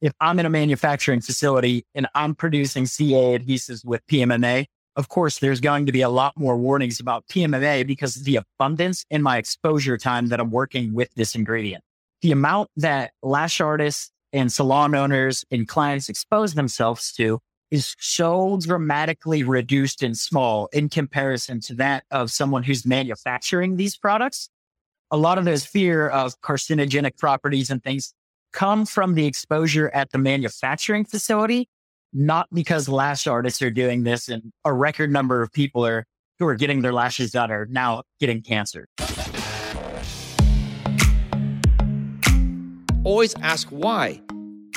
if I'm in a manufacturing facility and I'm producing CA adhesives with PMMA, of course, there's going to be a lot more warnings about PMMA because of the abundance in my exposure time that I'm working with this ingredient. The amount that lash artists and salon owners and clients expose themselves to is so dramatically reduced and small in comparison to that of someone who's manufacturing these products. A lot of those fear of carcinogenic properties and things come from the exposure at the manufacturing facility, not because lash artists are doing this and a record number of people who are getting their lashes done are now getting cancer. Always ask why.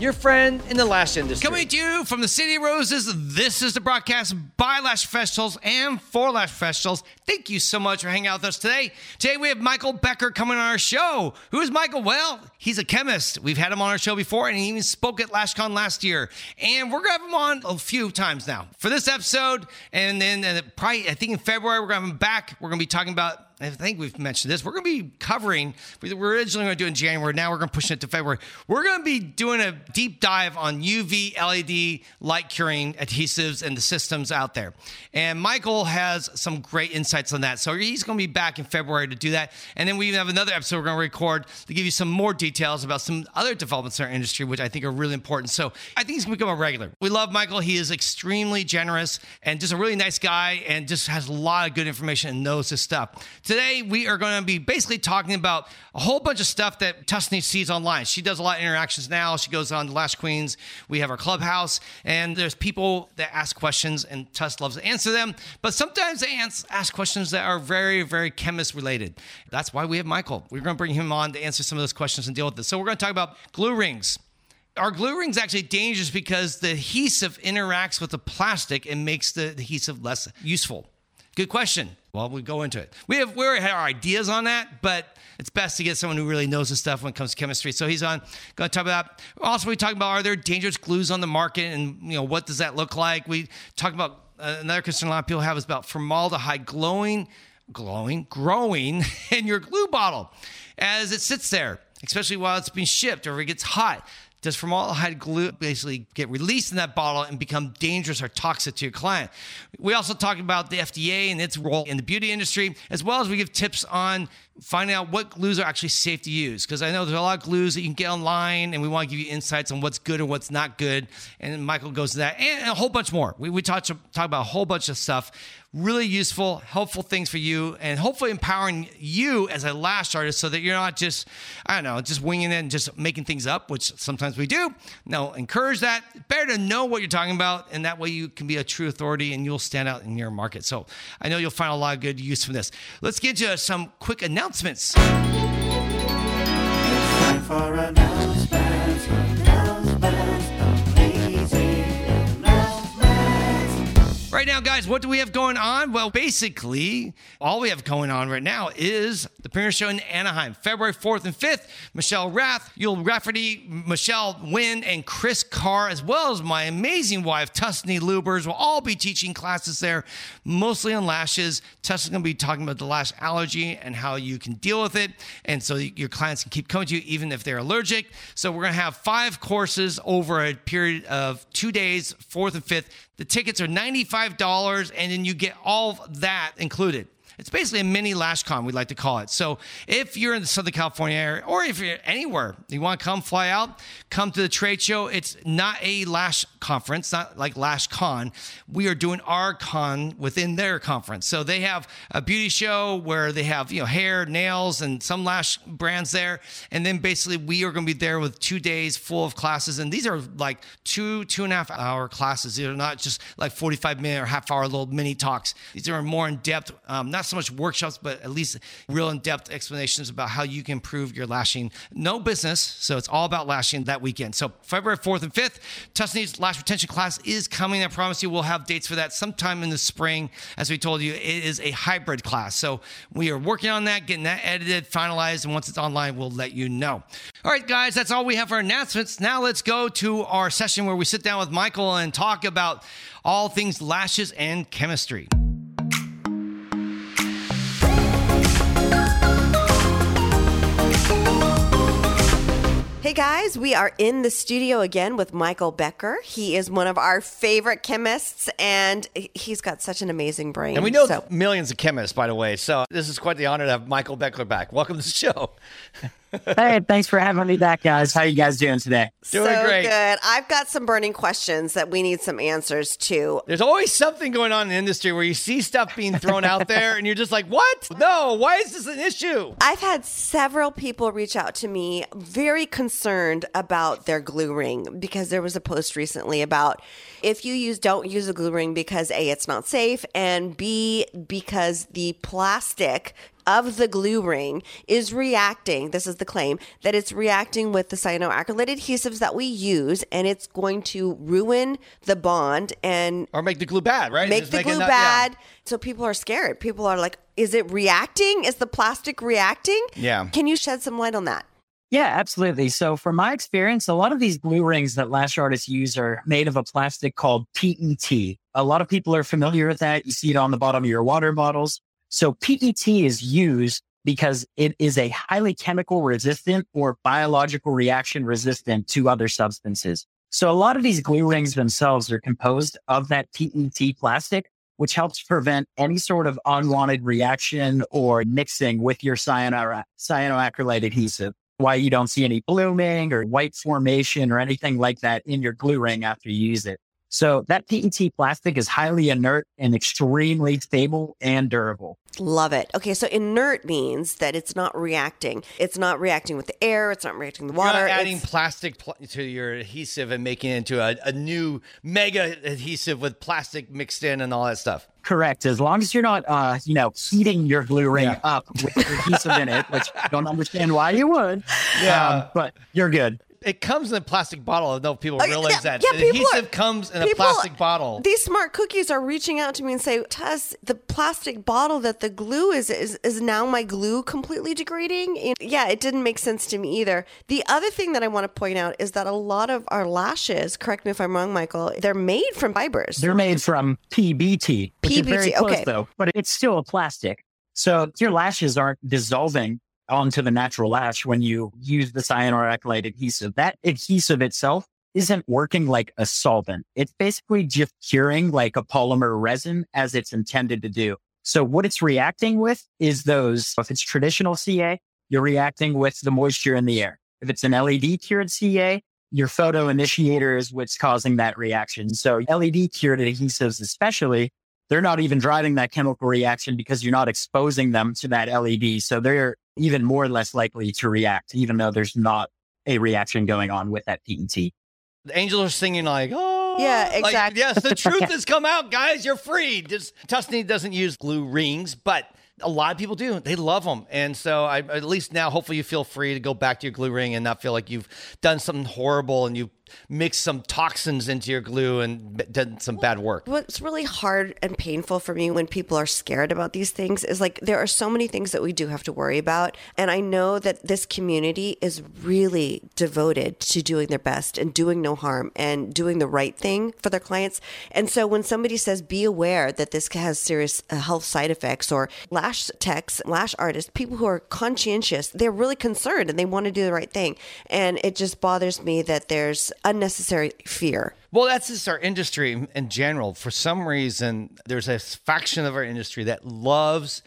your friend in the lash industry. Coming to you from the City of Roses, this is the broadcast by lash professionals and for lash professionals. Thank you so much for hanging out with us today. Today we have Michael Becker coming on our show. Who is Michael? Well, he's a chemist. We've had him on our show before, and he even spoke at LashCon last year. And we're going to have him on a few times now for this episode. And then probably, I think in February, we're going to have him back. We're going to be talking about, I think we've mentioned this, we're going to be covering, we were originally going to do it in January, now we're going to push it to February. We're going to be doing a deep dive on UV, LED, light curing adhesives and the systems out there. And Michael has some great insights on that. So he's going to be back in February to do that. And then we even have another episode we're going to record to give you some more details about some other developments in our industry, which I think are really important. So I think he's going to become a regular. We love Michael. He is extremely generous and just a really nice guy and just has a lot of good information and knows his stuff. Today, we are going to be basically talking about a whole bunch of stuff that Tusney sees online. She does a lot of interactions now. She goes on to Lash Queens. We have our clubhouse, and there's people that ask questions, and Tuss loves to answer them. But sometimes they ask questions that are very, very chemist-related. That's why we have Michael. We're going to bring him on to answer some of those questions and deal with this. So we're going to talk about glue rings. Our glue ring's actually dangerous because the adhesive interacts with the plastic and makes the adhesive less useful. Good question. Well, we go into it. We already had our ideas on that, but it's best to get someone who really knows this stuff when it comes to chemistry. So he's on. Going to talk about. Also, we talk about, are there dangerous glues on the market, and what does that look like? We talk about another concern a lot of people have is about formaldehyde growing in your glue bottle as it sits there, especially while it's being shipped or it gets hot. Does formaldehyde glue basically get released in that bottle and become dangerous or toxic to your client? We also talk about the FDA and its role in the beauty industry, as well as we give tips on finding out what glues are actually safe to use. Because I know there's a lot of glues that you can get online, and we want to give you insights on what's good and what's not good. And then Michael goes to that and a whole bunch more. We talk about a whole bunch of stuff. Really useful, helpful things for you, and hopefully empowering you as a lash artist so that you're not just, just winging it and just making things up, which sometimes we do. No, encourage that. Better to know what you're talking about, and that way you can be a true authority and you'll stand out in your market. So I know you'll find a lot of good use from this. Let's get you some quick announcements. It's time for announcements. Right now, guys, what do we have going on? Well, basically, all we have going on right now is the Premiere Show in Anaheim, February 4th and 5th. Michelle Rath, Yuel Rafferty, Michelle Nguyen, and Chris Car, as well as my amazing wife, Tustany Lubers, will all be teaching classes there, mostly on lashes. Tustany's going to be talking about the lash allergy and how you can deal with it, and so your clients can keep coming to you even if they're allergic. So we're going to have 5 courses over a period of 2 days, 4th and 5th. The tickets are $95, and then you get all of that included. It's basically a mini LashCon, we like to call it. So if you're in the Southern California area, or if you're anywhere, you want to come fly out, come to the trade show. It's not a Lash conference, not like LashCon. We are doing our con within their conference. So they have a beauty show where they have, you know, hair, nails, and some lash brands there. And then basically we are going to be there with 2 days full of classes. And these are like 2.5 hour classes. They're not just like 45 minute or half hour little mini talks. These are more in depth, not so much workshops, but at least real in depth explanations about how you can improve your lashing. No business. So it's all about lashing that weekend. So February 4th and 5th, Tusney's lash retention class is coming. I promise you we'll have dates for that sometime in the spring. As we told you, it is a hybrid class. So we are working on that, getting that edited, finalized. And once it's online, we'll let you know. All right, guys, that's all we have for announcements. Now let's go to our session where we sit down with Michael and talk about all things lashes and chemistry. Hey guys, we are in the studio again with Michael Becker. He is one of our favorite chemists, and he's got such an amazing brain. And we know millions of chemists, by the way, so this is quite the honor to have Michael Becker back. Welcome to the show. Hey, thanks for having me back, guys. How you guys doing today? Doing so great. Good. I've got some burning questions that we need some answers to. There's always something going on in the industry where you see stuff being thrown out there and you're just like, what? No, why is this an issue? I've had several people reach out to me very concerned about their glue ring, because there was a post recently about if you don't use a glue ring because A, it's not safe, and B, because the plastic of the glue ring is reacting, this is the claim, that it's reacting with the cyanoacrylate adhesives that we use, and it's going to ruin the bond and... Or make the glue bad, right? Make the glue bad. Yeah. So people are scared. People are like, is it reacting? Is the plastic reacting? Yeah. Can you shed some light on that? Yeah, absolutely. So from my experience, a lot of these glue rings that lash artists use are made of a plastic called PET. A lot of people are familiar with that. You see it on the bottom of your water bottles. So PET is used because it is a highly chemical resistant or biological reaction resistant to other substances. So a lot of these glue rings themselves are composed of that PET plastic, which helps prevent any sort of unwanted reaction or mixing with your cyanoacrylate adhesive. Why you don't see any blooming or white formation or anything like that in your glue ring after you use it. So that PET plastic is highly inert and extremely stable and durable. Love it. Okay, so inert means that it's not reacting. It's not reacting with the air. It's not reacting with the water. You're not adding plastic to your adhesive and making it into a new mega adhesive with plastic mixed in and all that stuff. Correct. As long as you're not, heating your glue ring up with adhesive in it, which I don't understand why you would. Yeah, but you're good. It comes in a plastic bottle. I don't know if people realize that. Yeah, adhesive comes in a plastic bottle. These smart cookies are reaching out to me and say, Tess, the plastic bottle that the glue is now my glue completely degrading? And yeah, it didn't make sense to me either. The other thing that I want to point out is that a lot of our lashes, correct me if I'm wrong, Michael, they're made from fibers. They're made from PBT. Which is very close, though, but it's still a plastic. So your lashes aren't dissolving onto the natural lash when you use the cyanoacrylate adhesive. That adhesive itself isn't working like a solvent. It's basically just curing like a polymer resin as it's intended to do. So what it's reacting with is those, if it's traditional CA, you're reacting with the moisture in the air. If it's an LED cured CA, your photo initiator is what's causing that reaction. So LED cured adhesives especially, they're not even driving that chemical reaction because you're not exposing them to that LED. So they're even more or less likely to react, even though there's not a reaction going on with that PET. The angels are singing like, oh. Yeah, exactly. Like, yes, the truth has come out, guys. You're free. Tusney doesn't use glue rings, but a lot of people do. They love them. And so at least now, hopefully you feel free to go back to your glue ring and not feel like you've done something horrible and you've mixed some toxins into your glue and done some bad work. What's really hard and painful for me when people are scared about these things is like, there are so many things that we do have to worry about. And I know that this community is really devoted to doing their best and doing no harm and doing the right thing for their clients. And so when somebody says, be aware that this has serious health side effects, or lash techs, lash artists, people who are conscientious, they're really concerned and they want to do the right thing. And it just bothers me that there's unnecessary fear. Well, that's just our industry in general. For some reason, there's a faction of our industry that loves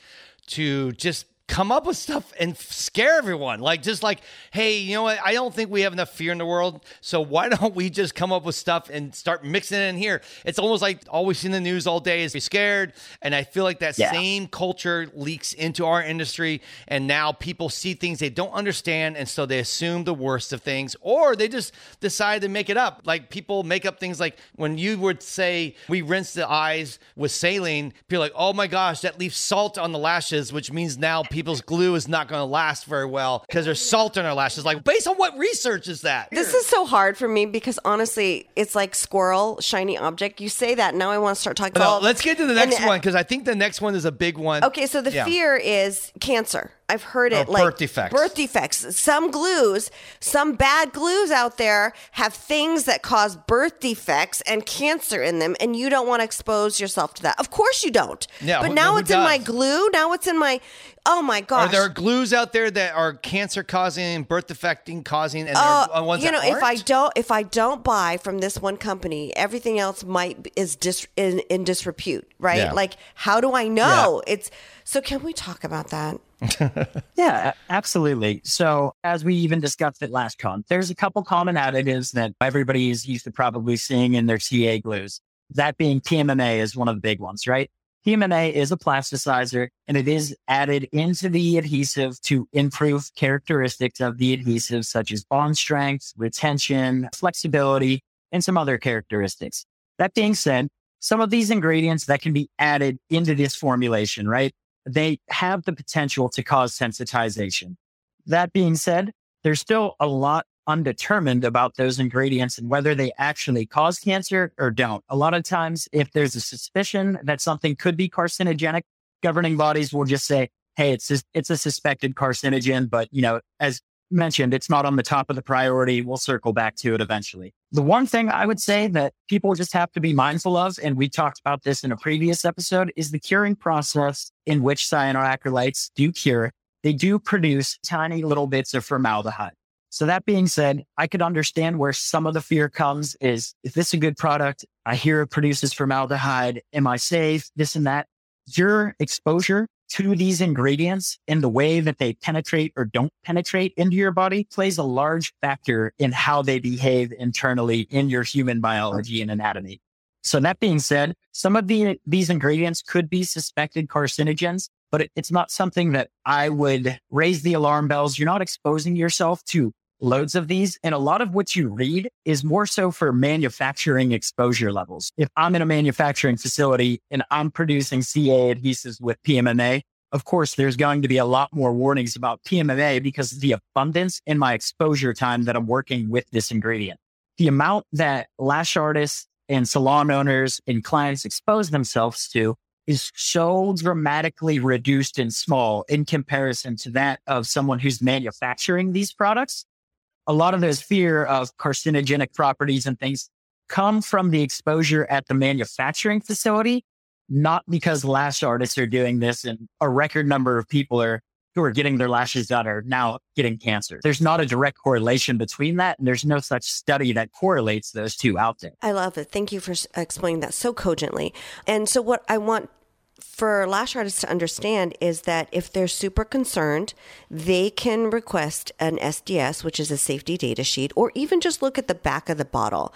to just come up with stuff and scare everyone. Like, just like, hey, you know what? I don't think we have enough fear in the world. So why don't we just come up with stuff and start mixing it in here? It's almost like all we see in the news all day is be scared. And I feel like that same culture leaks into our industry. And now people see things they don't understand. And so they assume the worst of things, or they just decide to make it up. Like, people make up things like when you would say, we rinse the eyes with saline, people are like, oh my gosh, that leaves salt on the lashes, which means now people's glue is not going to last very well because there's salt in our lashes. Like, based on what research is that? This is so hard for me because honestly, it's like squirrel, shiny object. You say that, now I want to start talking about... Let's get to the next one because I think the next one is a big one. Okay, so the fear is cancer. I've heard it, like birth defects. Birth defects. Some glues, some bad glues out there have things that cause birth defects and cancer in them, and you don't want to expose yourself to that. Of course you don't. Yeah, but now it's in my glue. Now it's in my... Oh my gosh. Are there glues out there that are cancer causing, birth defecting causing, and there are ones that aren't? If I don't buy from this one company, everything else is in disrepute, right? Yeah. Like, how do I know? Yeah. So can we talk about that? Yeah, absolutely. So as we even discussed at LashCon, there's a couple common additives that everybody is used to probably seeing in their CA glues. That being PMMA is one of the big ones, right? PMMA is a plasticizer, and it is added into the adhesive to improve characteristics of the adhesive, such as bond strength, retention, flexibility, and some other characteristics. That being said, some of these ingredients that can be added into this formulation, right? They have the potential to cause sensitization. That being said, there's still a lot undetermined about those ingredients and whether they actually cause cancer or don't. A lot of times, if there's a suspicion that something could be carcinogenic, governing bodies will just say, hey, it's a suspected carcinogen, but, you know, as mentioned, it's not on the top of the priority. We'll circle back to it eventually. The one thing I would say that people just have to be mindful of, and we talked about this in a previous episode, is the curing process in which cyanoacrylates do cure. They do produce tiny little bits of formaldehyde. So that being said, I could understand where some of the fear comes is, if this is a good product, I hear it produces formaldehyde, am I safe, this and that. Your exposure to these ingredients and the way that they penetrate or don't penetrate into your body plays a large factor in how they behave internally in your human biology and anatomy. So that being said, some of these ingredients could be suspected carcinogens, but it's not something that I would raise the alarm bells. You're not exposing yourself to loads of these. And a lot of what you read is more so for manufacturing exposure levels. If I'm in a manufacturing facility and I'm producing CA adhesives with PMMA, of course, there's going to be a lot more warnings about PMMA because of the abundance in my exposure time that I'm working with this ingredient. The amount that lash artists and salon owners and clients expose themselves to is so dramatically reduced and small in comparison to that of someone who's manufacturing these products. A lot of those fear of carcinogenic properties and things come from the exposure at the manufacturing facility, not because lash artists are doing this and a record number of people who are getting their lashes done are now getting cancer. There's not a direct correlation between that, and there's no such study that correlates those two out there. I love it. Thank you for explaining that so cogently. And so what I want for lash artists to understand is that if they're super concerned, they can request an SDS, which is a safety data sheet, or even just look at the back of the bottle.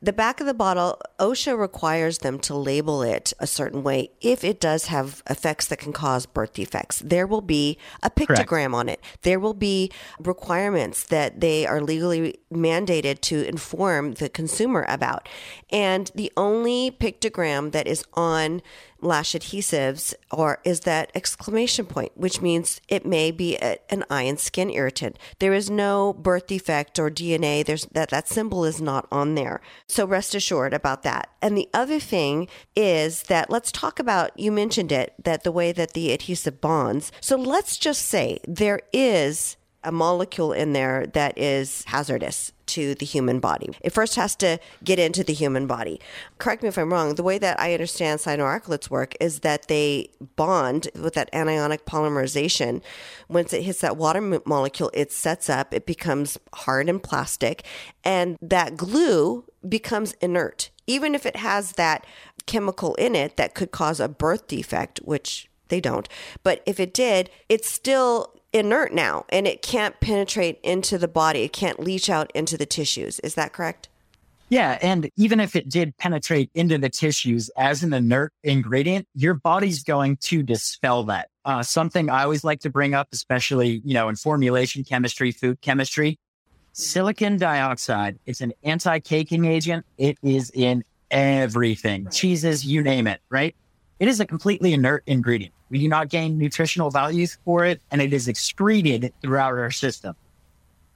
The back of the bottle, OSHA requires them to label it a certain way if it does have effects that can cause birth defects. There will be a pictogram on it. There will be requirements that they are legally mandated to inform the consumer about. And the only pictogram that is on lash adhesives or is that exclamation point, which means it may be an eye and skin irritant. There is no birth defect or DNA. There's that symbol is not on there. So rest assured about that. And the other thing is that let's talk about, you mentioned it, that the way that the adhesive bonds. So let's just say there is a molecule in there that is hazardous. to the human body. It first has to get into the human body. Correct me if I'm wrong. The way that I understand cyanoacrylates work is that they bond with that anionic polymerization. Once it hits that water molecule, it sets up, it becomes hard and plastic, and that glue becomes inert. Even if it has that chemical in it that could cause a birth defect, which they don't, but if it did, it's still inert now, and it can't penetrate into the body. It can't leach out into the tissues. Is that correct? Yeah. And even if it did penetrate into the tissues as an inert ingredient, your body's going to dispel that. Something I always like to bring up, especially, in formulation chemistry, food chemistry, silicon dioxide. It's an anti-caking agent. It is in everything, right. Cheeses, you name it, right? It is a completely inert ingredient. We do not gain nutritional values for it, and it is excreted throughout our system.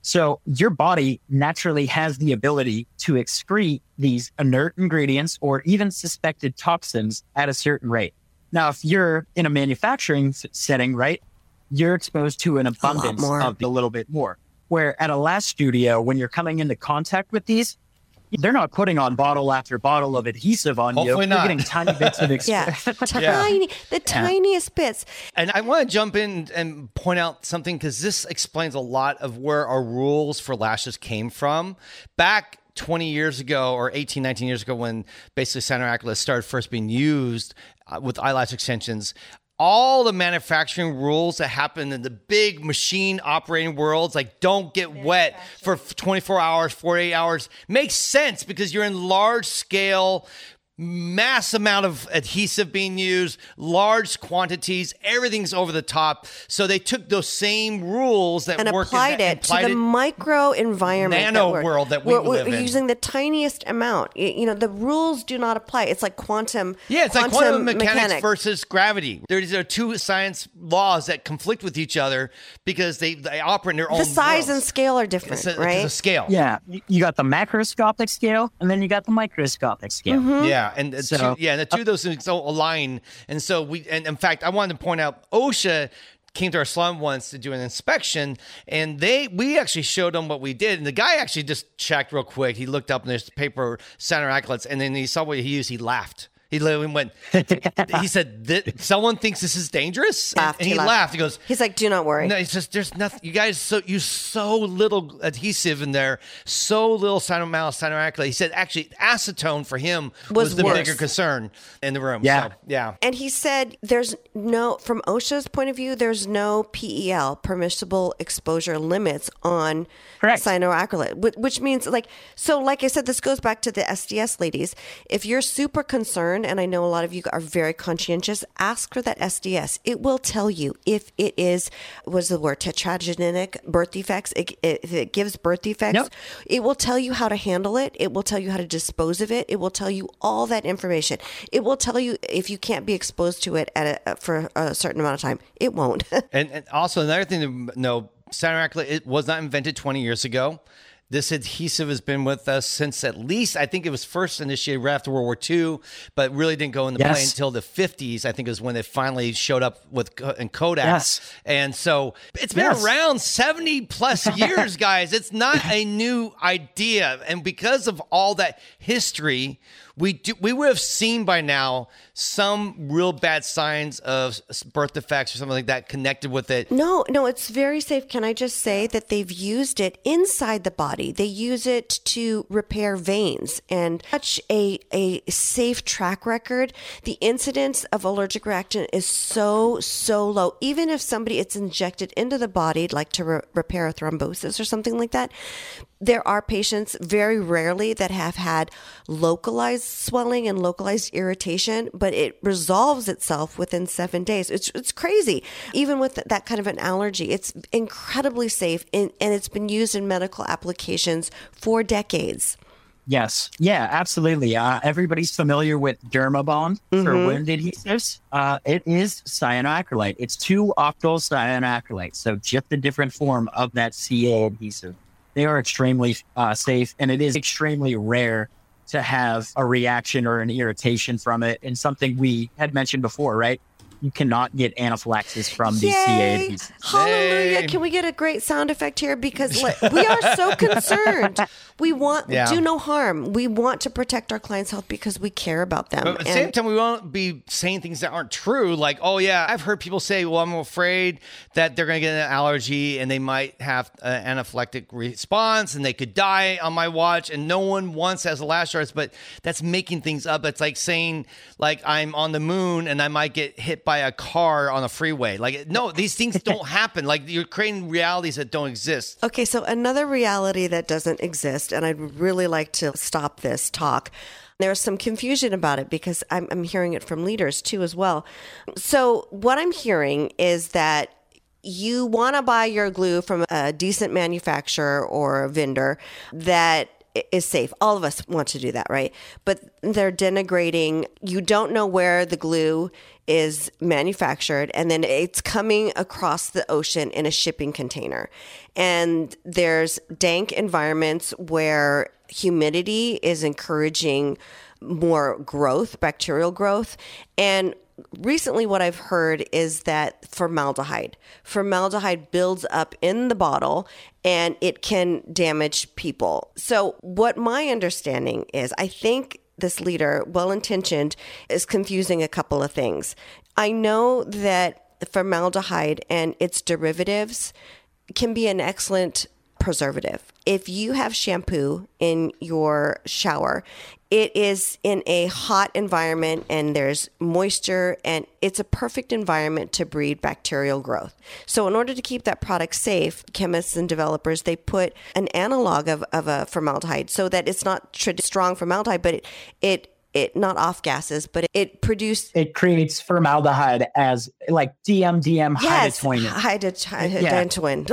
So your body naturally has the ability to excrete these inert ingredients or even suspected toxins at a certain rate. Now, if you're in a manufacturing setting, right, you're exposed to an abundance of a little bit more. Where at a lash studio, when you're coming into contact with these, they're not putting on bottle after bottle of adhesive on you. Hopefully not. You're getting tiny bits of experience. Yeah. Tiniest bits. And I want to jump in and point out something, because this explains a lot of where our rules for lashes came from. Back 20 years ago or 18, 19 years ago, when basically cyanoacrylate started first being used with eyelash extensions, all the manufacturing rules that happen in the big machine operating worlds, like don't get wet for 24 hours, 48 hours, makes sense because you're in large scale, mass amount of adhesive being used, large quantities, everything's over the top. So they took those same rules that and work applied in that, it applied to the micro environment, nano world that we're using the tiniest amount. The rules do not apply. It's like quantum. Yeah, it's like quantum mechanics versus gravity. There are two science laws that conflict with each other because they operate in their own. The size worlds and scale are different, right? It's a scale. Yeah, you got the macroscopic scale, and then you got the microscopic scale. Mm-hmm. Yeah. And so, the two of those things don't align. And so in fact, I wanted to point out OSHA came to our salon once to do an inspection, and we actually showed them what we did. And the guy actually just checked real quick. He looked up and there's paper cyanoacrylates, and then he saw what he used. He laughed. He literally went, he said, someone thinks this is dangerous? And he laughed. He goes, he's like, do not worry. No, it's just, there's nothing. You guys use so little adhesive in there, so little cyanoacrylate. He said, actually, acetone for him was the bigger concern in the room. Yeah. So, yeah. And he said, from OSHA's point of view, there's no PEL, permissible exposure limits on cyanoacrylate, which means like I said, this goes back to the SDS ladies. If you're super concerned, and I know a lot of you are very conscientious, ask for that SDS. It will tell you if it is, was the word tetragenic birth defects, if it gives birth defects, it will tell you how to handle it. It will tell you how to dispose of it. It will tell you all that information. It will tell you if you can't be exposed to it for a certain amount of time. It won't. and also another thing to know, cyanoacrylate, it was not invented 20 years ago. This adhesive has been with us since at least, I think it was first initiated right after World War II, but really didn't go into play until the 50s, I think is when it finally showed up in Kodak. Yes. And so it's been around 70 plus years, guys. It's not a new idea. And because of all that history, we would have seen by now some real bad signs of birth defects or something like that connected with it. No, it's very safe. Can I just say that they've used it inside the body? They use it to repair veins, and such a safe track record. The incidence of allergic reaction is so, so low. Even if somebody, it's injected into the body, like to repair a thrombosis or something like that, there are patients very rarely that have had localized swelling and localized irritation, but it resolves itself within 7 days. It's crazy. Even with that kind of an allergy, it's incredibly safe, and it's been used in medical applications for decades. Yes. Yeah, absolutely. Everybody's familiar with Dermabond for wound adhesives. It is cyanoacrylate. It's 2-octyl cyanoacrylate, so just a different form of that CA adhesive. They are extremely safe, and it is extremely rare to have a reaction or an irritation from it. And something we had mentioned before, right? you cannot get anaphylaxis from these CA adhesives. Hallelujah. Can we get a great sound effect here? Because we are so concerned. We want do no harm. We want to protect our clients' health because we care about them. But at the same time, we won't be saying things that aren't true. Like, oh, yeah, I've heard people say, well, I'm afraid that they're going to get an allergy and they might have an anaphylactic response and they could die on my watch. And no one once has a lash artist, but that's making things up. It's like saying, like, I'm on the moon and I might get hit by a car on a freeway. Like, no, these things don't happen. Like, you're creating realities that don't exist. Okay, so another reality that doesn't exist, and I'd really like to stop this talk. There's some confusion about it because I'm hearing it from leaders too as well. So what I'm hearing is that you want to buy your glue from a decent manufacturer or a vendor that is safe. All of us want to do that, right? But they're denigrating. You don't know where the glue is manufactured, and then it's coming across the ocean in a shipping container. And there's dank environments where humidity is encouraging more growth, bacterial growth. And recently what I've heard is that formaldehyde builds up in the bottle and it can damage people. So what my understanding is, I think this leader, well-intentioned, is confusing a couple of things. I know that formaldehyde and its derivatives can be an excellent preservative. If you have shampoo in your shower, it is in a hot environment and there's moisture, and it's a perfect environment to breed bacterial growth. So in order to keep that product safe, chemists and developers, they put an analog of a formaldehyde so that it's not strong formaldehyde, but it not off gases, but it creates formaldehyde as like DMDM hydantoin. Yes, hydantoin.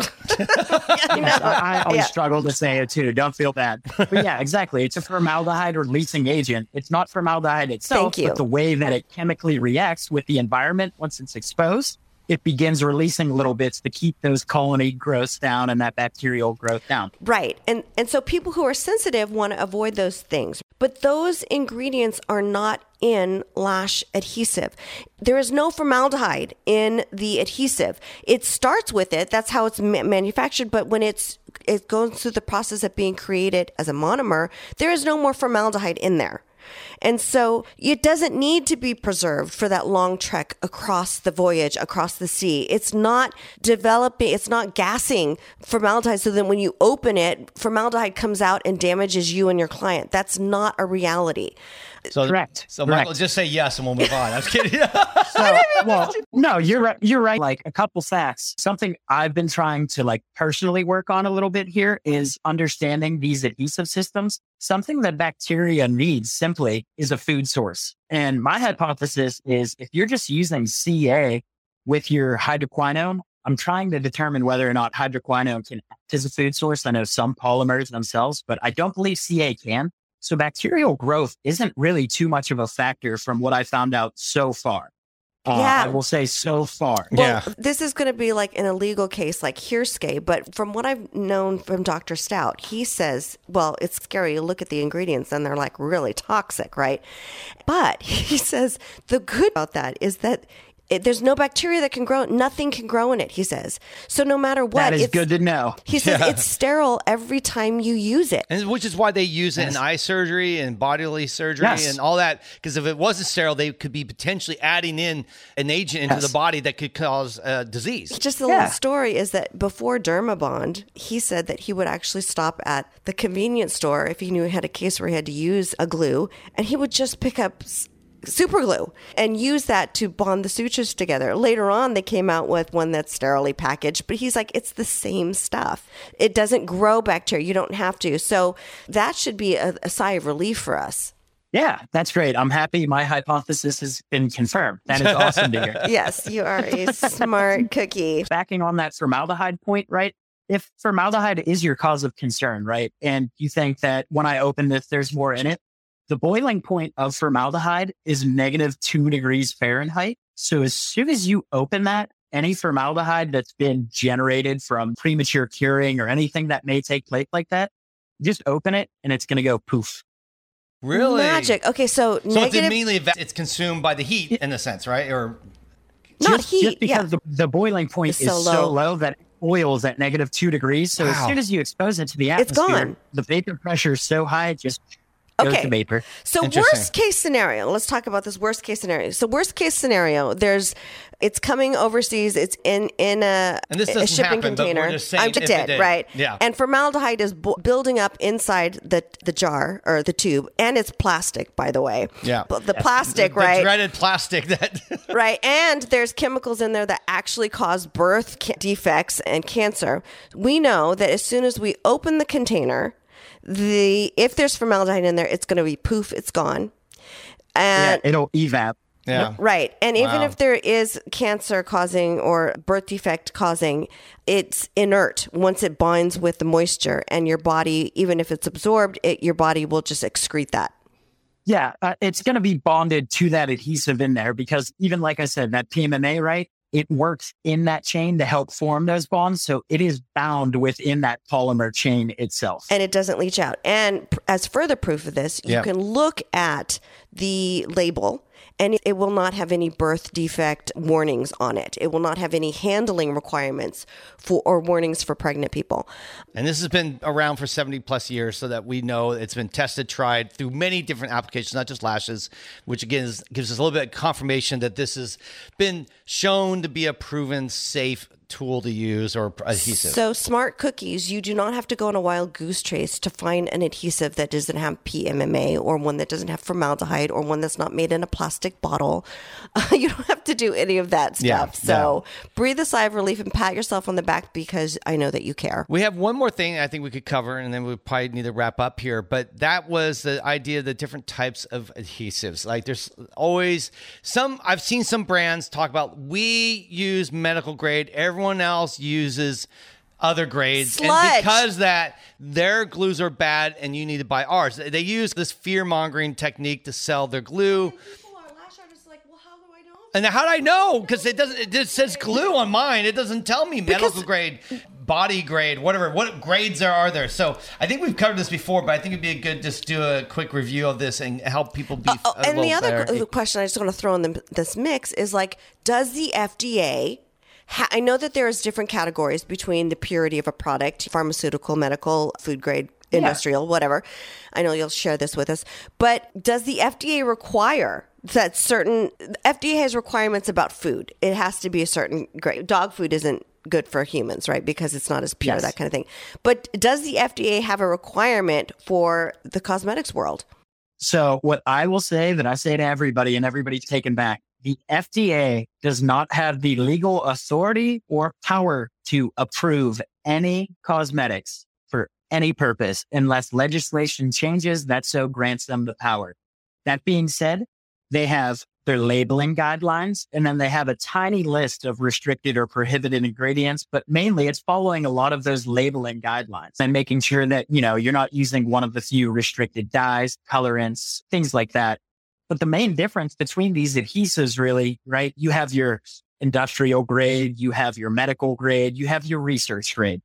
I always struggle to say it too. Don't feel bad. But yeah, exactly. It's a formaldehyde releasing agent. It's not formaldehyde itself, but the way that it chemically reacts with the environment once it's exposed. It begins releasing little bits to keep those colony growths down and that bacterial growth down. Right. And so people who are sensitive want to avoid those things. But those ingredients are not in lash adhesive. There is no formaldehyde in the adhesive. It starts with it. That's how it's manufactured. But when it goes through the process of being created as a monomer, there is no more formaldehyde in there. And so it doesn't need to be preserved for that long trek across the voyage, across the sea. It's not developing, it's not gassing formaldehyde so that when you open it, formaldehyde comes out and damages you and your client. That's not a reality. So, correct. So correct. Michael, just say yes and we'll move on. I was kidding. No, you're right. Like a couple facts. Something I've been trying to like personally work on a little bit here is understanding these adhesive systems. Something that bacteria needs simply is a food source. And my hypothesis is if you're just using CA with your hydroquinone, I'm trying to determine whether or not hydroquinone can act as a food source. I know some polymers themselves, but I don't believe CA can. So bacterial growth isn't really too much of a factor from what I found out so far. I will say so far. Well, this is going to be like an illegal case like hearsay, but from what I've known from Dr. Stout, he says, well, it's scary. You look at the ingredients and they're like really toxic, right? But he says the good about that is that there's no bacteria that can grow. Nothing can grow in it, he says. So no matter what. That is good to know. He says it's sterile every time you use it. And which is why they use it in eye surgery and bodily surgery and all that. Because if it wasn't sterile, they could be potentially adding in an agent into the body that could cause disease. Just the little story is that before Dermabond, he said that he would actually stop at the convenience store if he knew he had a case where he had to use a glue. And he would just pick up super glue and use that to bond the sutures together. Later on, they came out with one that's sterilely packaged, but he's like, it's the same stuff. It doesn't grow bacteria. You don't have to. So that should be a sigh of relief for us. Yeah, that's great. I'm happy my hypothesis has been confirmed. That is awesome to hear. Yes, you are a smart cookie. Backing on that formaldehyde point, right? If formaldehyde is your cause of concern, right? And you think that when I open this, there's more in it. The boiling point of formaldehyde is -2°F. So as soon as you open that, any formaldehyde that's been generated from premature curing or anything that may take place like that, just open it and it's going to go poof. Really? Magic. Okay, so negative. So it's immediately it's consumed by the heat in a sense, right? Or Not heat. Just because the boiling point is so low that it boils at -2 degrees. So as soon as you expose it to the atmosphere, it's gone. The vapor pressure is so high, it just goes to vapor. So worst case scenario, let's talk about this worst case scenario. So worst case scenario, it's coming overseas. It's in a shipping container. I'm just dead, right? Yeah. And formaldehyde is building up inside the jar or the tube, and it's plastic, by the way. Yeah. The plastic, right? The dreaded plastic that. Right, and there's chemicals in there that actually cause birth defects and cancer. We know that as soon as we open the container, if there's formaldehyde in there, it's going to be poof, it's gone, and it'll evap. Yeah. Right. And even if there is cancer causing or birth defect causing, it's inert once it binds with the moisture, and your body, even if it's absorbed, your body will just excrete that. Yeah. It's going to be bonded to that adhesive in there because even like I said, that PMMA, right? It works in that chain to help form those bonds. So it is bound within that polymer chain itself. And it doesn't leach out. And as further proof of this, you can look at the label. And it will not have any birth defect warnings on it. It will not have any handling requirements or warnings for pregnant people. And this has been around for 70 plus years so that we know it's been tested, tried through many different applications, not just lashes, which again gives us a little bit of confirmation that this has been shown to be a proven safe tool to use or adhesive. So smart cookies, you do not have to go on a wild goose chase to find an adhesive that doesn't have PMMA or one that doesn't have formaldehyde or one that's not made in a plastic bottle. You don't have to do any of that stuff. Yeah, so breathe a sigh of relief and pat yourself on the back because I know that you care. We have one more thing I think we could cover and then we probably need to wrap up here, but that was the idea of the different types of adhesives. Like there's always I've seen some brands talk about, we use medical grade, everyone else uses other grades. Sludge. And because their glues are bad and you need to buy ours. They use this fear-mongering technique to sell their glue. People are lash artists like, well, how do I know? And how do I know? Because it just says glue on mine. It doesn't tell me medical grade, body grade, whatever. What grades are there? So I think we've covered this before, but I think it'd be good just do a quick review of this and help people be and the other question I just want to throw in this mix is like, does the FDA... I know that there is different categories between the purity of a product, pharmaceutical, medical, food grade, industrial, whatever. I know you'll share this with us. But does the FDA require that the FDA has requirements about food. It has to be a certain grade. Dog food isn't good for humans, right? Because it's not as pure, that kind of thing. But does the FDA have a requirement for the cosmetics world? So what I will say that I say to everybody and everybody's taken back, the FDA does not have the legal authority or power to approve any cosmetics for any purpose unless legislation changes that so grants them the power. That being said, they have their labeling guidelines, and then they have a tiny list of restricted or prohibited ingredients, but mainly it's following a lot of those labeling guidelines and making sure that, you're not using one of the few restricted dyes, colorants, things like that. But the main difference between these adhesives really, right? You have your industrial grade, you have your medical grade, you have your research grade.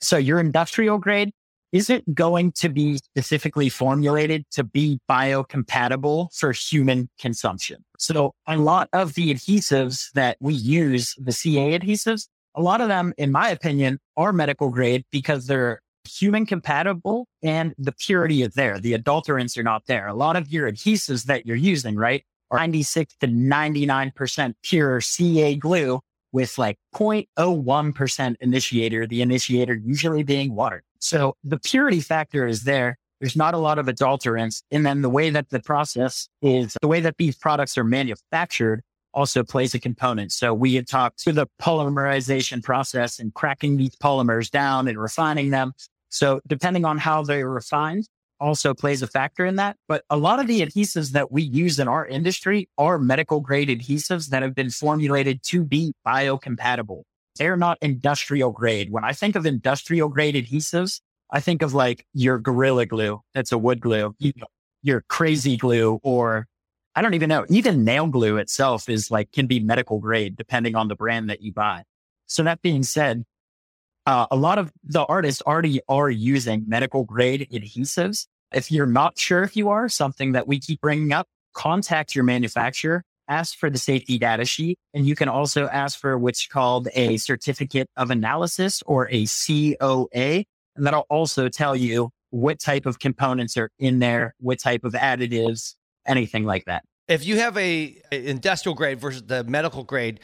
So your industrial grade isn't going to be specifically formulated to be biocompatible for human consumption. So a lot of the adhesives that we use, the CA adhesives, a lot of them, in my opinion, are medical grade because they're human compatible and the purity is there. The adulterants are not there. A lot of your adhesives that you're using, right, are 96 to 99% pure CA glue with like 0.01% initiator, the initiator usually being water. So the purity factor is there. There's not a lot of adulterants. And then the way that these products are manufactured also plays a component. So we had talked to the polymerization process and cracking these polymers down and refining them. So depending on how they're refined also plays a factor in that. But a lot of the adhesives that we use in our industry are medical grade adhesives that have been formulated to be biocompatible. They're not industrial grade. When I think of industrial grade adhesives, I think of like your Gorilla Glue. That's a wood glue, your crazy glue, or I don't even know. Even nail glue itself is can be medical grade depending on the brand that you buy. So that being said, a lot of the artists already are using medical grade adhesives. If you're not sure if you are, something that we keep bringing up, contact your manufacturer ask for the safety data sheet, and you can also ask for what's called a certificate of analysis or a COA. And that'll also tell you what type of components are in there, what type of additives, anything like that. If you have a industrial grade versus the medical grade,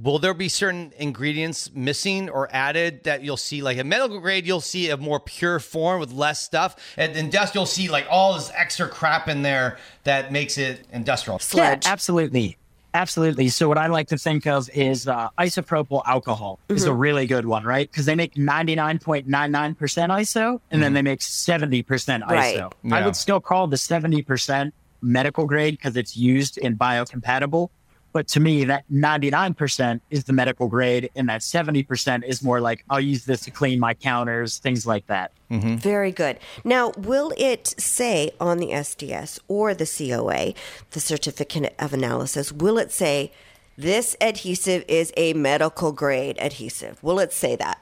will there be certain ingredients missing or added that you'll see? Like a medical grade, you'll see a more pure form with less stuff. And industrial, you'll see like all this extra crap in there that makes it industrial. Sludge. Yeah, absolutely. Absolutely. So what I like to think of is isopropyl alcohol is a really good one, right? Because they make 99.99% ISO, and then they make 70% right. ISO. Yeah. I would still call the 70% medical grade because it's used in biocompatible. But to me, that 99% is the medical grade, and that 70% is more like, I'll use this to clean my counters, things like that. Mm-hmm. Very good. Now, will it say on the SDS or the COA, the certificate of analysis, will it say this adhesive is a medical grade adhesive? Will it say that?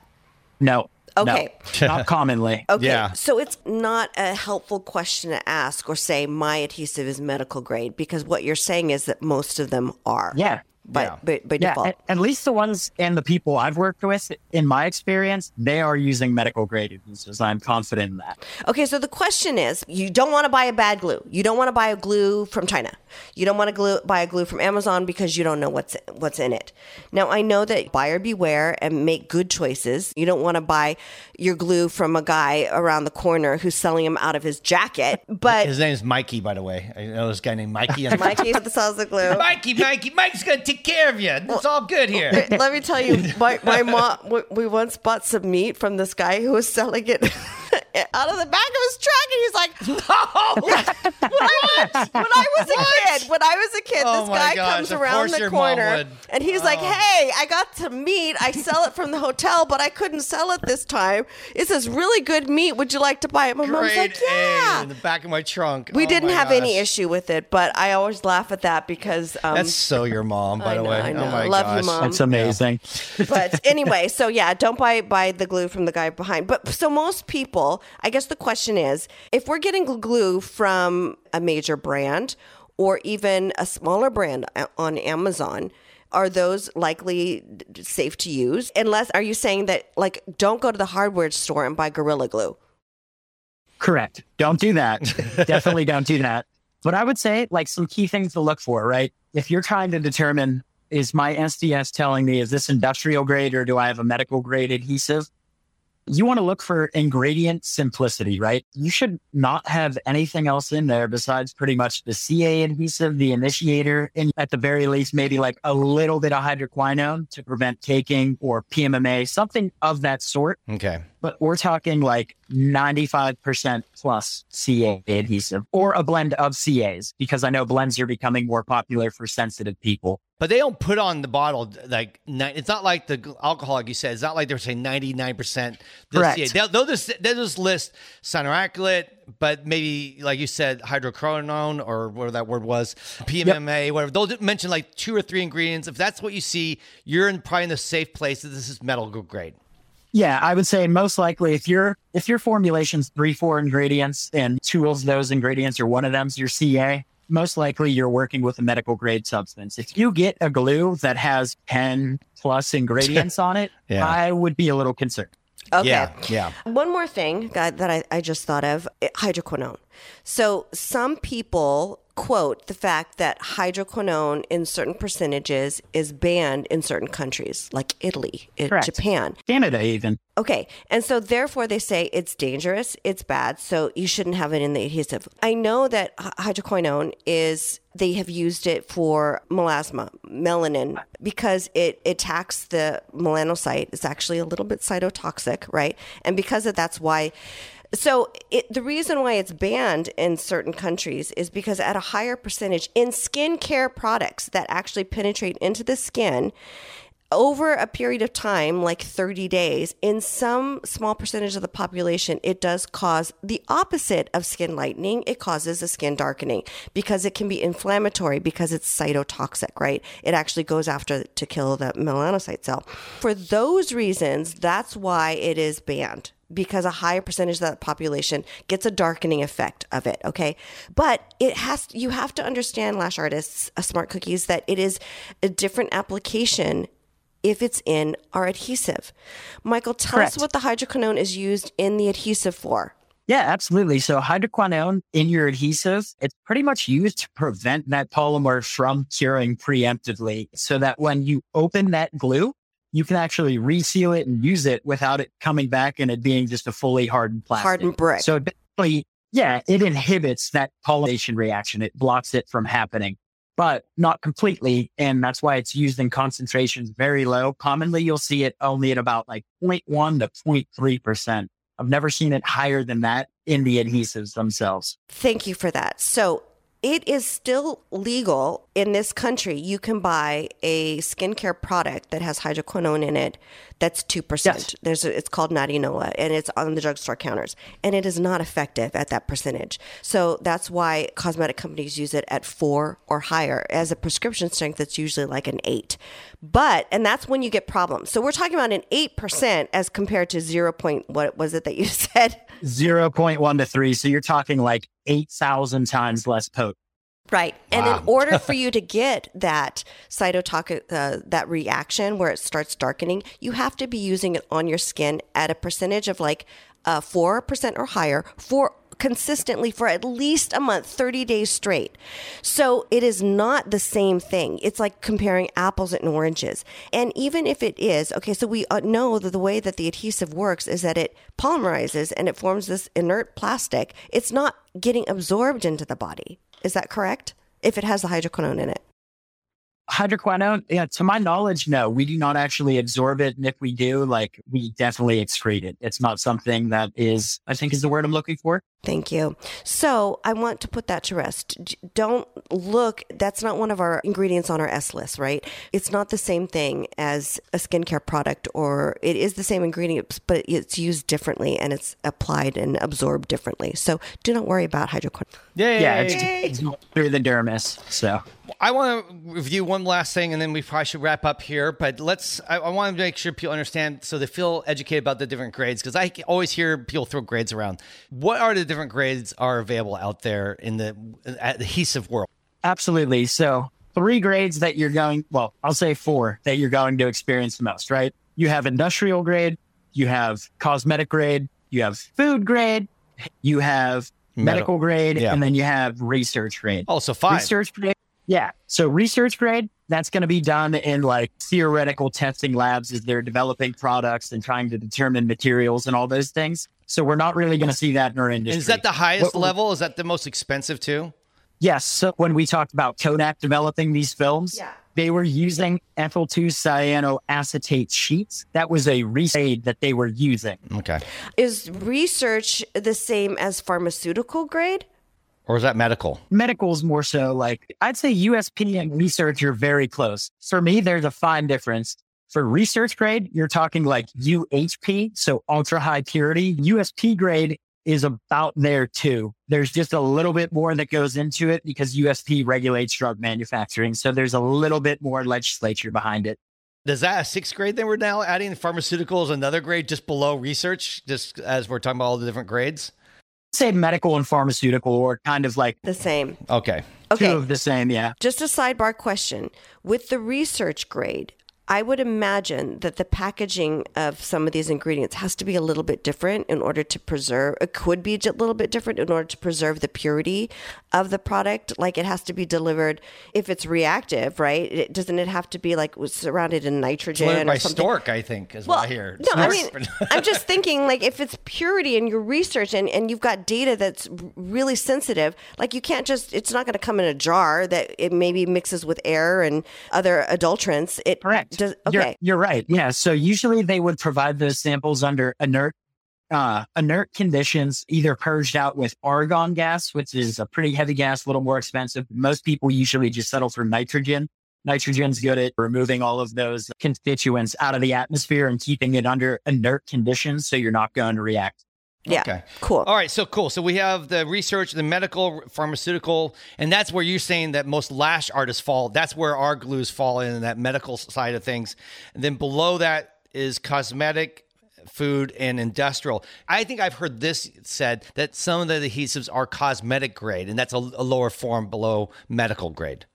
No. Okay. No, not commonly. Okay. Yeah. So it's not a helpful question to ask or say my adhesive is medical grade, because what you're saying is that most of them are. Yeah. By default. Yeah. At least the ones and the people I've worked with, in my experience, they are using medical grade adhesives. I'm confident in that. Okay. So the question is, you don't want to buy a bad glue. You don't want to buy a glue from China. You don't want to buy a glue from Amazon because you don't know what's in it. Now, I know that buyer beware and make good choices. You don't want to buy your glue from a guy around the corner who's selling him out of his jacket. But his name is Mikey, by the way. I know this guy named Mikey. Mikey sells the glue. Mikey. Mike's going to take care of you. It's all good here. Let me tell you, my mom, we once bought some meat from this guy who was selling it out of the back of his truck, and he's like, "No, what?" When I was a kid, this guy comes around the corner, and he's like, "Hey, I got some meat. I sell it from the hotel, but I couldn't sell it this time. It's this really good meat. Would you like to buy it?" My mom's like, "Yeah." In the back of my trunk. We didn't have any issue with it, but I always laugh at that because that's so your mom, by the way. I know. Oh my Love gosh. You, mom. That's amazing. Yeah. But anyway, so yeah, don't buy the glue from the guy behind. But so most people. I guess the question is, if we're getting glue from a major brand or even a smaller brand on Amazon, are those likely safe to use? Unless, are you saying that, like, don't go to the hardware store and buy Gorilla Glue? Correct. Don't do that. Definitely don't do that. But I would say, like, some key things to look for, right? If you're trying to determine, is my SDS telling me, is this industrial grade or do I have a medical grade adhesive? You want to look for ingredient simplicity, right? You should not have anything else in there besides pretty much the CA adhesive, the initiator, and at the very least, maybe like a little bit of hydroquinone to prevent caking or PMMA, something of that sort. Okay. But we're talking like 95% plus CA adhesive or a blend of CAs, because I know blends are becoming more popular for sensitive people. But they don't put on the bottle, like, it's not like the alcohol, like you said, it's not like they're saying 99%. Correct. They'll just list cyanoacrylate, but maybe, like you said, hydroquinone or whatever that word was, PMMA, whatever. They'll mention like 2 or 3 ingredients. If that's what you see, you're in probably in the safe place that this is medical grade. Yeah, I would say most likely if your formulation's 3-4 ingredients and 2 of those ingredients or one of them's your CA, most likely you're working with a medical grade substance. If you get a glue that has 10 plus ingredients on it, I would be a little concerned. Okay. Yeah. One more thing that I just thought of, hydroquinone. So some people quote the fact that hydroquinone in certain percentages is banned in certain countries, like Italy, Japan. Canada even. Okay. And so therefore they say it's dangerous, it's bad, so you shouldn't have it in the adhesive. I know that hydroquinone is... They have used it for melasma, melanin, because it attacks the melanocyte. It's actually a little bit cytotoxic, right? And because of that's why. So the reason why it's banned in certain countries is because at a higher percentage in skincare products that actually penetrate into the skin over a period of time, like 30 days, in some small percentage of the population, it does cause the opposite of skin lightening. It causes a skin darkening because it can be inflammatory because it's cytotoxic, right? It actually goes after to kill the melanocyte cell. For those reasons, that's why it is banned. because a higher percentage of that population gets a darkening effect of it, okay? But you have to understand, lash artists, smart cookies, that it is a different application if it's in our adhesive. Michael, tell us what the hydroquinone is used in the adhesive for. Yeah, absolutely. So hydroquinone in your adhesive, it's pretty much used to prevent that polymer from curing preemptively so that when you open that glue, you can actually reseal it and use it without it coming back and it being just a fully hardened plastic. Hardened brick. So basically, yeah, it inhibits that pollination reaction. It blocks it from happening, but not completely. And that's why it's used in concentrations very low. Commonly, you'll see it only at about like 0.1 to 0.3%. I've never seen it higher than that in the adhesives themselves. Thank you for that. So it is still legal in this country. You can buy a skincare product that has hydroquinone in it. That's 2%. Yes. It's called Nadinola, and it's on the drugstore counters, and it is not effective at that percentage. So that's why cosmetic companies use it at 4 or higher. As a prescription strength, it's usually like an 8. And that's when you get problems. So we're talking about an 8% as compared to 0. What was it that you said? 0.1 to 3. So you're talking like 8,000 times less potent. Right. And in order for you to get that cytotoxic, that reaction where it starts darkening, you have to be using it on your skin at a percentage of like 4% or higher for consistently for at least a month, 30 days straight. So it is not the same thing. It's like comparing apples and oranges. And even if it is, okay, so we know that the way that the adhesive works is that it polymerizes and it forms this inert plastic. It's not getting absorbed into the body. Is that correct? If it has the hydroquinone in it. Hydroquinone, yeah, to my knowledge, no, we do not actually absorb it. And if we do, like, we definitely excrete it. It's not something that is, I think is the word I'm looking for. Thank you. So I want to put that to rest. Don't look, that's not one of our ingredients on our S list, right? It's not the same thing as a skincare product, or it is the same ingredient, but it's used differently and it's applied and absorbed differently. So do not worry about hydroquinone. Yeah, it's not through the dermis. So I want to review one last thing and then we probably should wrap up here, but I want to make sure people understand so they feel educated about the different grades, because I always hear people throw grades around. What are the different grades are available out there in the adhesive world? Absolutely. So 3 grades that you're going, well, I'll say 4 that you're going to experience the most, right? You have industrial grade, you have cosmetic grade, you have food grade, you have medical grade, and then you have research grade. Oh, so 5. Research grade. Yeah. So research grade, that's going to be done in like theoretical testing labs as they're developing products and trying to determine materials and all those things. So we're not really going to see that in our industry. Is that the highest level? Is that the most expensive too? Yes. So when we talked about Kodak developing these films, they were using ethyl-2 cyanoacetate sheets. That was a research that they were using. Okay. Is research the same as pharmaceutical grade? Or is that medical? Medical is more so like, I'd say USP and research are very close. For me, there's a fine difference. For research grade, you're talking like UHP, so ultra high purity. USP grade is about there too. There's just a little bit more that goes into it because USP regulates drug manufacturing. So there's a little bit more legislature behind it. Is that a 6th grade that we're now adding? Pharmaceuticals, another grade just below research, just as we're talking about all the different grades? Say medical and pharmaceutical are kind of like the same. Okay. 2 of the same, yeah. Just a sidebar question. With the research grade, I would imagine that the packaging of some of these ingredients has to be a little bit different in order to preserve, it could be a little bit different in order to preserve the purity of the product. Like it has to be delivered, if it's reactive, right? Doesn't it have to be like surrounded in nitrogen or by something? Stork, I think, is what I hear. No, I mean, I'm just thinking like if it's purity and your research and you've got data that's really sensitive, like you can't just, it's not going to come in a jar that it maybe mixes with air and other adulterants. Correct. You're right. Yeah. So usually they would provide those samples under inert conditions, either purged out with argon gas, which is a pretty heavy gas, a little more expensive. Most people usually just settle for nitrogen. Nitrogen's good at removing all of those constituents out of the atmosphere and keeping it under inert conditions. So you're not going to react. Yeah. Okay. Cool. All right. So cool. So we have the research, the medical, pharmaceutical, and that's where you're saying that most lash artists fall. That's where our glues fall in that medical side of things. And then below that is cosmetic, food and industrial. I think I've heard this said that some of the adhesives are cosmetic grade, and that's a lower form below medical grade.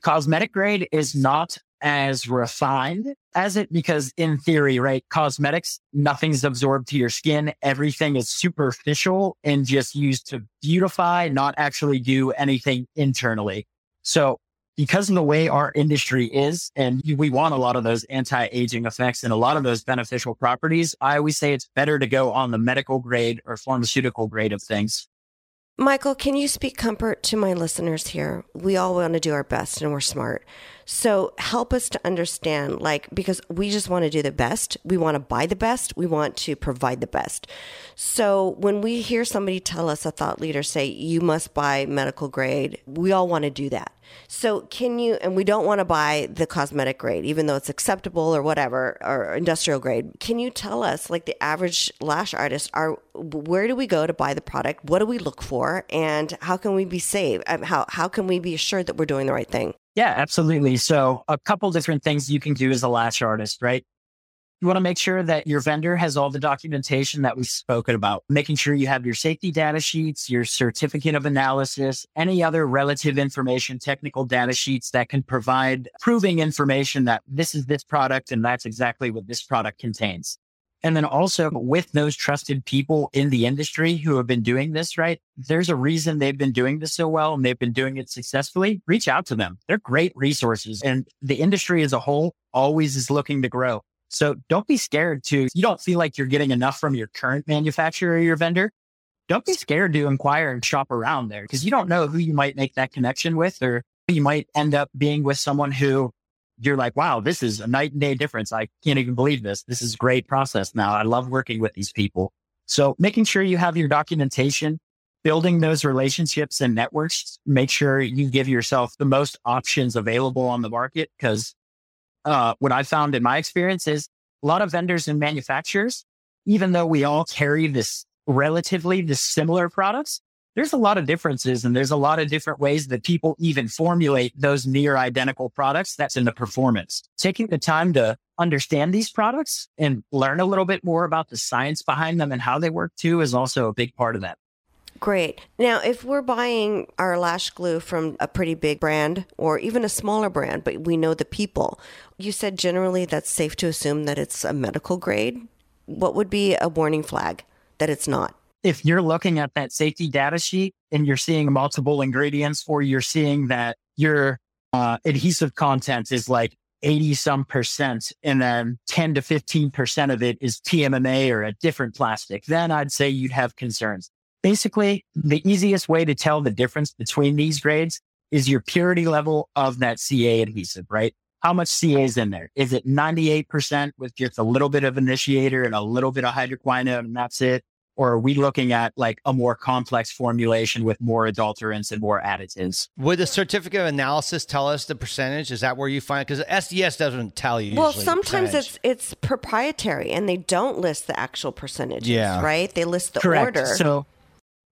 Cosmetic grade is not as refined as it, because in theory, right, cosmetics, nothing's absorbed to your skin. Everything is superficial and just used to beautify, not actually do anything internally. So because of the way our industry is, and we want a lot of those anti-aging effects and a lot of those beneficial properties, I always say it's better to go on the medical grade or pharmaceutical grade of things. Michael, can you speak comfort to my listeners here? We all want to do our best and we're smart. So help us to understand, like, because we just want to do the best. We want to buy the best. We want to provide the best. So when we hear somebody tell us, a thought leader say, you must buy medical grade, we all want to do that. So can you, and we don't want to buy the cosmetic grade, even though it's acceptable or whatever, or industrial grade. Can you tell us, like the average lash artist, where do we go to buy the product? What do we look for? And how can we be safe? How can we be assured that we're doing the right thing? Yeah, absolutely. So a couple different things you can do as a lash artist, right? You want to make sure that your vendor has all the documentation that we've spoken about, making sure you have your safety data sheets, your certificate of analysis, any other relative information, technical data sheets that can provide proving information that this is this product and that's exactly what this product contains. And then also with those trusted people in the industry who have been doing this, right? There's a reason they've been doing this so well and they've been doing it successfully. Reach out to them. They're great resources. And the industry as a whole always is looking to grow. So don't be scared to, you don't feel like you're getting enough from your current manufacturer or your vendor. Don't be scared to inquire and shop around there, because you don't know who you might make that connection with, or you might end up being with someone who you're like, wow, this is a night and day difference. I can't even believe this. This is a great process now. I love working with these people. So making sure you have your documentation, building those relationships and networks, make sure you give yourself the most options available on the market. Because what I found in my experience is a lot of vendors and manufacturers, even though we all carry this relatively dissimilar products, there's a lot of differences and there's a lot of different ways that people even formulate those near identical products that's in the performance. Taking the time to understand these products and learn a little bit more about the science behind them and how they work too is also a big part of that. Great. Now, if we're buying our lash glue from a pretty big brand or even a smaller brand, but we know the people, you said generally that's safe to assume that it's a medical grade. What would be a warning flag that it's not? If you're looking at that safety data sheet and you're seeing multiple ingredients, or you're seeing that your adhesive content is like 80% and then 10 to 15% of it is PMMA or a different plastic, then I'd say you'd have concerns. Basically, the easiest way to tell the difference between these grades is your purity level of that CA adhesive, right? How much CA is in there? Is it 98% with just a little bit of initiator and a little bit of hydroquinone and that's it? Or are we looking at like a more complex formulation with more adulterants and more additives? Would the certificate of analysis tell us the percentage? Is that where you find it? Because SDS doesn't tell you. Well, sometimes it's proprietary and they don't list the actual percentages, right? They list the order. So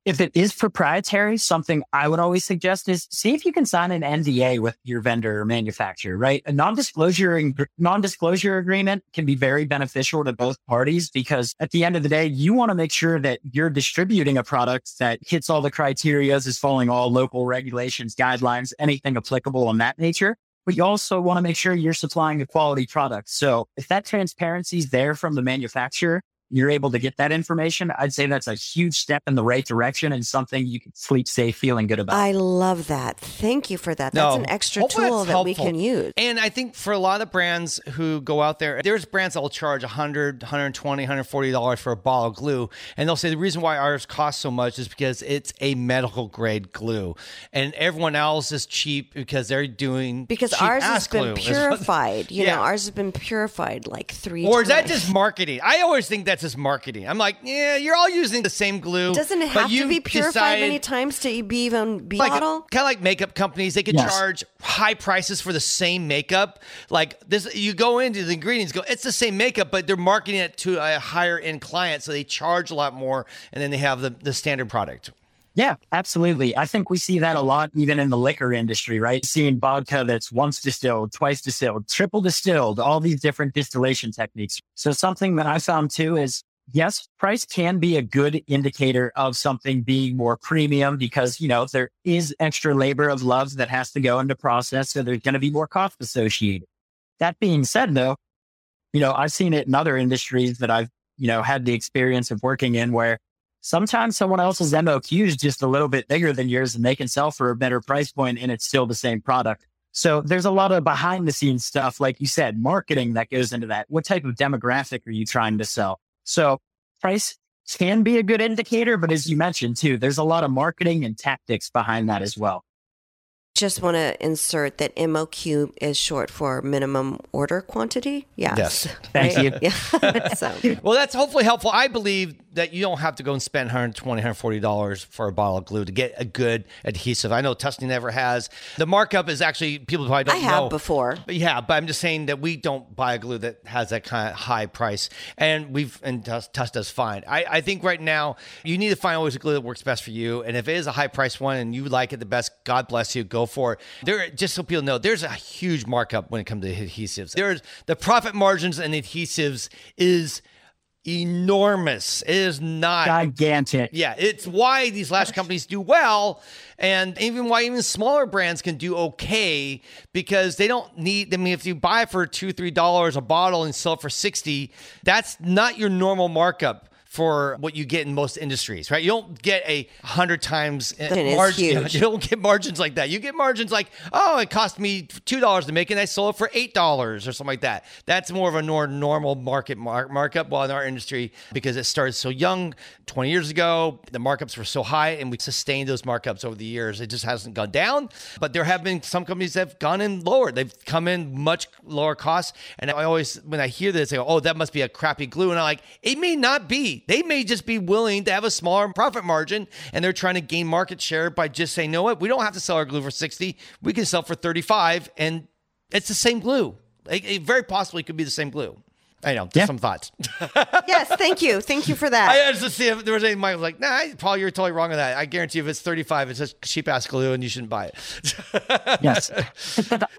if it is proprietary, something I would always suggest is see if you can sign an NDA with your vendor or manufacturer, right? A non-disclosure agreement can be very beneficial to both parties, because at the end of the day, you want to make sure that you're distributing a product that hits all the criteria, is following all local regulations, guidelines, anything applicable on that nature. But you also want to make sure you're supplying a quality product. So if that transparency is there from the manufacturer, you're able to get that information, I'd say that's a huge step in the right direction and something you can sleep safe feeling good about. I love that. Thank you for that. That's an extra tool that we can use. And I think for a lot of brands who go out there, there's brands that will charge $100, $120, $140 for a bottle of glue. And they'll say the reason why ours costs so much is because it's a medical grade glue. And everyone else is cheap because they're doing cheap ours has been purified. You know, ours has been purified like 3 times. Or is that just marketing? I always think that's is marketing. I'm like, yeah, you're all using the same glue. Doesn't it have to be purified many times to be even bottled? Kind of like makeup companies, they can charge high prices for the same makeup. Like this, you go into the ingredients, it's the same makeup, but they're marketing it to a higher end client, so they charge a lot more, and then they have the standard product. Yeah, absolutely. I think we see that a lot even in the liquor industry, right? Seeing vodka that's once distilled, twice distilled, triple distilled, all these different distillation techniques. So something that I found too is, yes, price can be a good indicator of something being more premium because, you know, there is extra labor of love that has to go into process. So there's going to be more cost associated. That being said, though, you know, I've seen it in other industries that I've, you know, had the experience of working in where sometimes someone else's MOQ is just a little bit bigger than yours and they can sell for a better price point and it's still the same product. So there's a lot of behind the scenes stuff, like you said, marketing that goes into that. What type of demographic are you trying to sell? So price can be a good indicator, but as you mentioned too, there's a lot of marketing and tactics behind that as well. Just want to insert that MOQ is short for minimum order quantity. Yeah. Yes. Thank you. Yeah. So. Well, that's hopefully helpful. I believe that you don't have to go and spend $120, $140 for a bottle of glue to get a good adhesive. I know Tusney never has. The markup is actually, people probably don't know. I have before. Yeah, but I'm just saying that we don't buy a glue that has that kind of high price. And Tus does fine. I think right now you need to find always a glue that works best for you. And if it is a high price one and you like it the best, God bless you. Go for it. There, just so people know, there's a huge markup when it comes to adhesives. There's the profit margins and adhesives is enormous. It is not gigantic. Yeah, it's why these lash companies do well, and even why even smaller brands can do okay because they don't need. I mean, if you buy for $2-3 a bottle and sell it for $60, that's not your normal markup for what you get in most industries, right? You don't get 100 times margin. You don't get margins like that. You get margins like, oh, it cost me $2 to make it and I sold it for $8 or something like that. That's more of a normal market markup. Well, in our industry, because it started so young, 20 years ago, the markups were so high and we sustained those markups over the years. It just hasn't gone down, but there have been some companies that have gone in lower. They've come in much lower costs. And I always, when I hear this, I go, oh, that must be a crappy glue. And I'm like, it may not be. They may just be willing to have a smaller profit margin and they're trying to gain market share by just saying, no, we don't have to sell our glue for $60. We can sell for $35 and it's the same glue. It very possibly could be the same glue. I know. Yeah. Some thoughts. Yes. Thank you. Thank you for that. I had to see if there was any mind like, nah, Paul, you're totally wrong on that. I guarantee if it's $35, it's just cheap ass glue and you shouldn't buy it. Yes.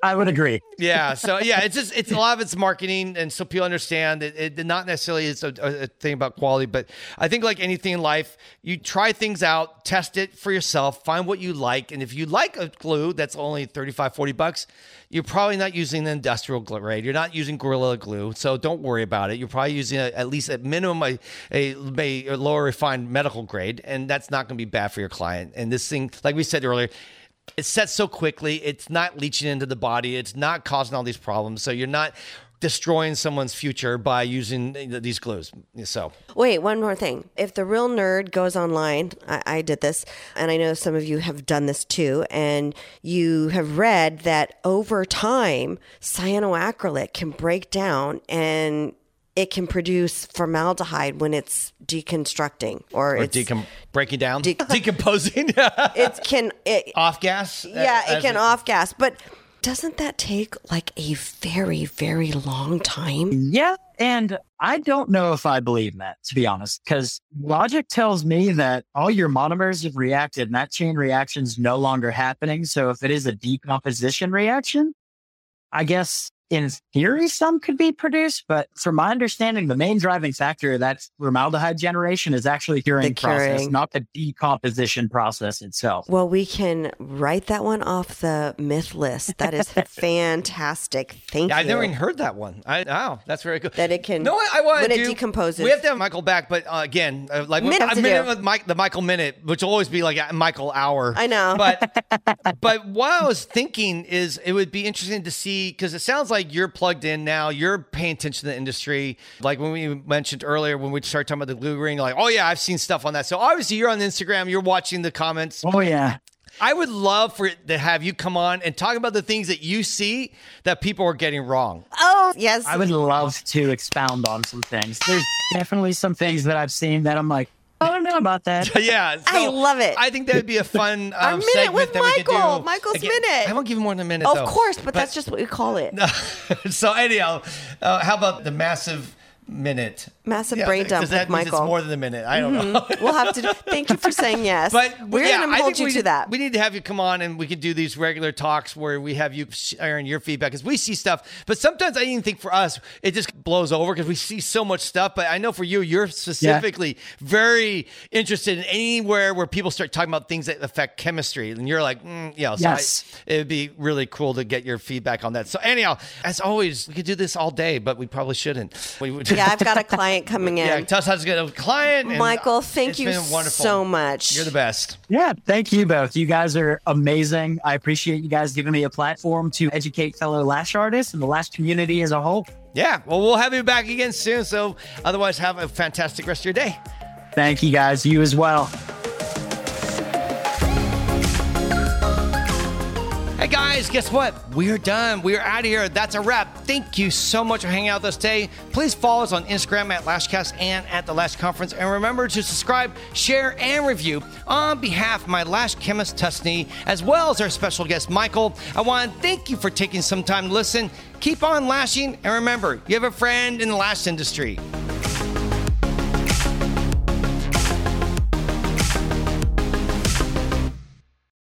I would agree. Yeah. So yeah, it's a lot of it's marketing. And so people understand it not necessarily is a thing about quality, but I think like anything in life, you try things out, test it for yourself, find what you like. And if you like a glue that's only $35-$40, you're probably not using the industrial glue, right? You're not using Gorilla Glue. So don't worry about it. You're probably using at least at minimum a lower refined medical grade, and that's not going to be bad for your client. And this thing, like we said earlier, it sets so quickly. It's not leaching into the body. It's not causing all these problems. So you're not destroying someone's future by using these glues. So wait, one more thing. If the real nerd goes online, I did this, and I know some of you have done this too, and you have read that over time, cyanoacrylate can break down and it can produce formaldehyde when it's deconstructing decomposing. It can off gas. Yeah, it can off gas, but doesn't that take like a very, very long time? Yeah. And I don't know if I believe that, to be honest, because logic tells me that all your monomers have reacted and that chain reaction is no longer happening. So if it is a decomposition reaction, I guess in theory, some could be produced. But from my understanding, the main driving factor of that formaldehyde generation is actually the curing process, not the decomposition process itself. Well, we can write that one off the myth list. That is fantastic. Thank you. I've never even heard that one. Wow, that's very good. That it can, no, I want when to it do, decomposes. We have to have Michael back, but again, like the Michael Minute, which will always be like a Michael Hour. I know. But what I was thinking is it would be interesting to see, because it sounds like you're plugged in now, you're paying attention to the industry. Like when we mentioned earlier, when we started talking about the glue ring, like, oh yeah, I've seen stuff on that. So obviously you're on Instagram, you're watching the comments. Oh yeah. I would love to have you come on and talk about the things that you see that people are getting wrong. Oh, yes. I would love to expound on some things. There's definitely some things that I've seen that I'm like, I don't know about that. Yeah. So I love it. I think that would be a fun our minute segment with that we could do. Michael's again, minute. I won't give him more than a minute, though. Of course, but that's just what we call it. So anyhow, how about the massive minute. Massive brain dump with Michael. Because it's more than a minute. I don't know. We'll have to do, thank you for saying yes. But we're going to hold you to that. We need to have you come on and we could do these regular talks where we have you sharing your feedback because we see stuff. But sometimes I even think for us, it just blows over because we see so much stuff. But I know for you, you're specifically very interested in anywhere where people start talking about things that affect chemistry. And you're like, so it'd be really cool to get your feedback on that. So anyhow, as always, we could do this all day, but we probably shouldn't. Yeah, I've got a client coming in. Yeah, Tussauds got a client. Michael, thank you so much. You're the best. Yeah, thank you both. You guys are amazing. I appreciate you guys giving me a platform to educate fellow lash artists and the lash community as a whole. Yeah, well, we'll have you back again soon. So otherwise, have a fantastic rest of your day. Thank you, guys. You as well. Hey guys, guess what? We're done. We're out of here. That's a wrap. Thank you so much for hanging out with us today. Please follow us on Instagram at Lashcast and at the Lash Conference. And remember to subscribe, share, and review. On behalf of my lash chemist, Tusney, as well as our special guest, Michael, I want to thank you for taking some time to listen. Keep on lashing. And remember, you have a friend in the lash industry.